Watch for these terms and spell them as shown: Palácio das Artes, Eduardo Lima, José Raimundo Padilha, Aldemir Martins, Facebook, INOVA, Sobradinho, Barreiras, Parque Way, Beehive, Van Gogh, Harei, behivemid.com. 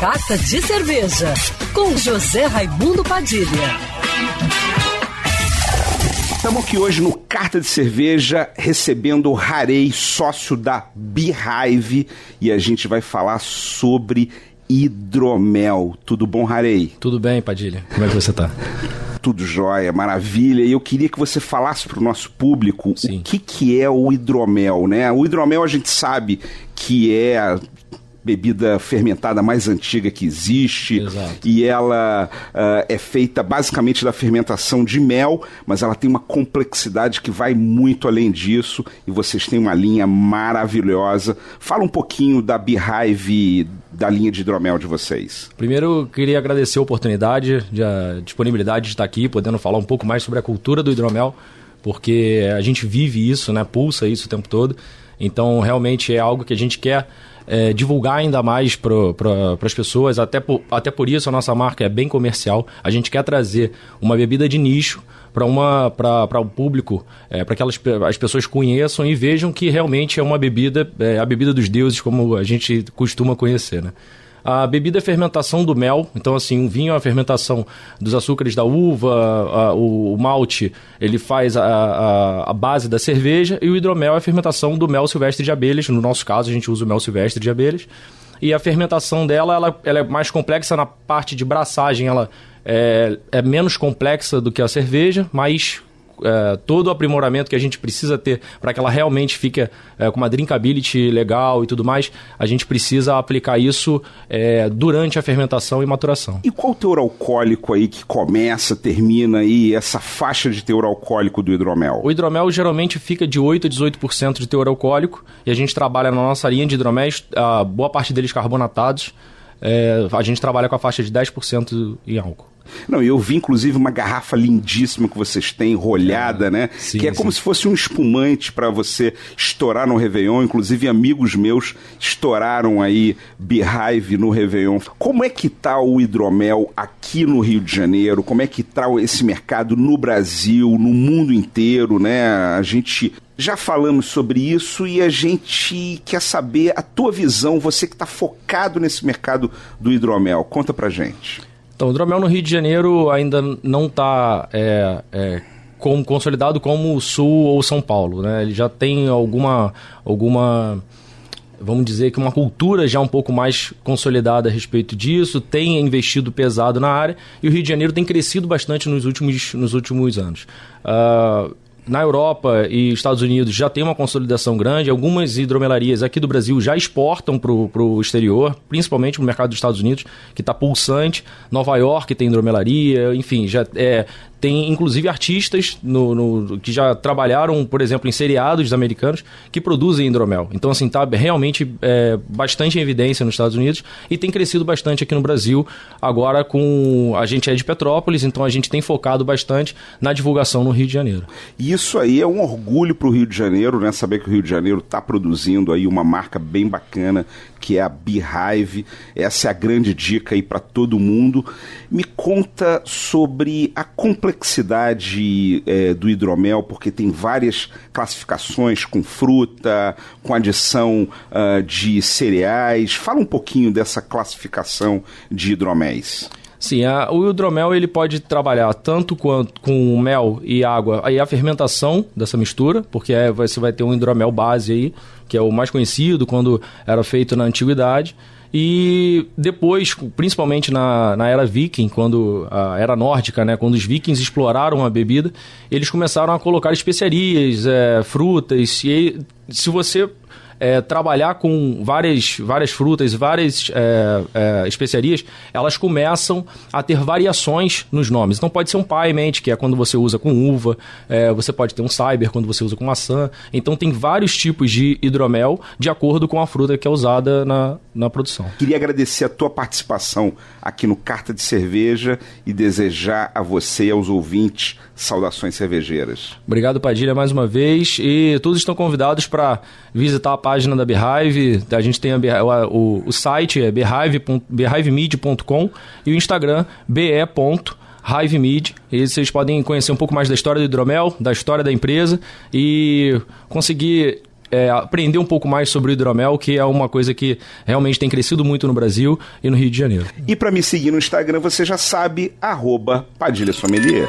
Carta de Cerveja, com José Raimundo Padilha. Estamos aqui hoje no Carta de Cerveja, recebendo o Harei, sócio da Beehive, e a gente vai falar sobre hidromel. Tudo bom, Harei? Tudo bem, Padilha. Como é que você tá? Tudo jóia, maravilha. E eu queria que você falasse para o nosso público Sim. o que é o hidromel, né? O hidromel a gente sabe que é a bebida fermentada mais antiga que existe. Exato. E ela é feita basicamente da fermentação de mel, mas ela tem uma complexidade que vai muito além disso e vocês têm uma linha maravilhosa. Fala um pouquinho da Beehive, da linha de hidromel de vocês. Primeiro, eu queria agradecer a oportunidade, a disponibilidade de estar aqui, podendo falar um pouco mais sobre a cultura do hidromel, porque a gente vive isso, né? Pulsa isso o tempo todo. Então, realmente é algo que a gente quer divulgar ainda mais para as pessoas. Até por isso, a nossa marca é bem comercial. A gente quer trazer uma bebida de nicho para o público, para que as pessoas conheçam e vejam que realmente é uma bebida, a bebida dos deuses, como a gente costuma conhecer, né? A bebida é fermentação do mel, então assim, um vinho é a fermentação dos açúcares da uva, o malte ele faz a base da cerveja, e o hidromel é a fermentação do mel silvestre de abelhas. No nosso caso, a gente usa o mel silvestre de abelhas, e a fermentação dela ela é mais complexa na parte de braçagem, ela é menos complexa do que a cerveja, mas todo o aprimoramento que a gente precisa ter para que ela realmente fique com uma drinkability legal e tudo mais, a gente precisa aplicar isso durante a fermentação e maturação. E qual o teor alcoólico aí que começa, termina aí, essa faixa de teor alcoólico do hidromel? O hidromel geralmente fica de 8% a 18% de teor alcoólico, e a gente trabalha na nossa linha de hidroméis, a boa parte deles carbonatados. A gente trabalha com a faixa de 10% em álcool. Não, eu vi inclusive uma garrafa lindíssima que vocês têm, rolhada, né? Sim, que é como se fosse um espumante para você estourar no Réveillon. Inclusive amigos meus estouraram aí Beehive no Réveillon. Como é que tá o hidromel aqui no Rio de Janeiro? Como é que tá esse mercado no Brasil, no mundo inteiro, né? A gente já falamos sobre isso e a gente quer saber a tua visão, você que está focado nesse mercado do hidromel. Conta pra gente. Então, o hidromel no Rio de Janeiro ainda não está consolidado como o Sul ou São Paulo, né? Ele já tem alguma, vamos dizer que uma cultura já um pouco mais consolidada a respeito disso, tem investido pesado na área, e o Rio de Janeiro tem crescido bastante nos últimos anos. Na Europa e Estados Unidos já tem uma consolidação grande, algumas hidromelarias aqui do Brasil já exportam para o exterior, principalmente no mercado dos Estados Unidos, que está pulsante. Nova York tem hidromelaria, enfim, já tem inclusive artistas que já trabalharam, por exemplo, em seriados americanos que produzem hidromel. Então, assim, está realmente bastante em evidência nos Estados Unidos e tem crescido bastante aqui no Brasil. Agora, a gente é de Petrópolis, então a gente tem focado bastante na divulgação no Rio de Janeiro. E isso aí é um orgulho para o Rio de Janeiro, né? Saber que o Rio de Janeiro está produzindo aí uma marca bem bacana, que é a Beehive. Essa é a grande dica aí para todo mundo. Me conta sobre a complexidade do hidromel, porque tem várias classificações com fruta, com adição de cereais. Fala um pouquinho dessa classificação de hidroméis. Sim, o hidromel ele pode trabalhar tanto com mel e água, aí a fermentação dessa mistura, porque você vai ter um hidromel base aí, que é o mais conhecido quando era feito na antiguidade, e depois, principalmente na era viking, quando a era nórdica, né, quando os vikings exploraram a bebida, eles começaram a colocar especiarias, frutas, e se você trabalhar com várias frutas, várias especiarias, elas começam a ter variações nos nomes. Então pode ser um pie-mente, que é quando você usa com uva, você pode ter um cyber, quando você usa com maçã. Então tem vários tipos de hidromel de acordo com a fruta que é usada na produção. Queria agradecer a tua participação aqui no Carta de Cerveja e desejar a você e aos ouvintes saudações cervejeiras. Obrigado, Padilha, mais uma vez, e todos estão convidados para visitar a página da Beehive. A gente tem o site é behivemid.com e o Instagram behivemid. E vocês podem conhecer um pouco mais da história do hidromel, da história da empresa e conseguir aprender um pouco mais sobre o hidromel, que é uma coisa que realmente tem crescido muito no Brasil e no Rio de Janeiro. E para me seguir no Instagram, você já sabe, @PadilhaSommelier.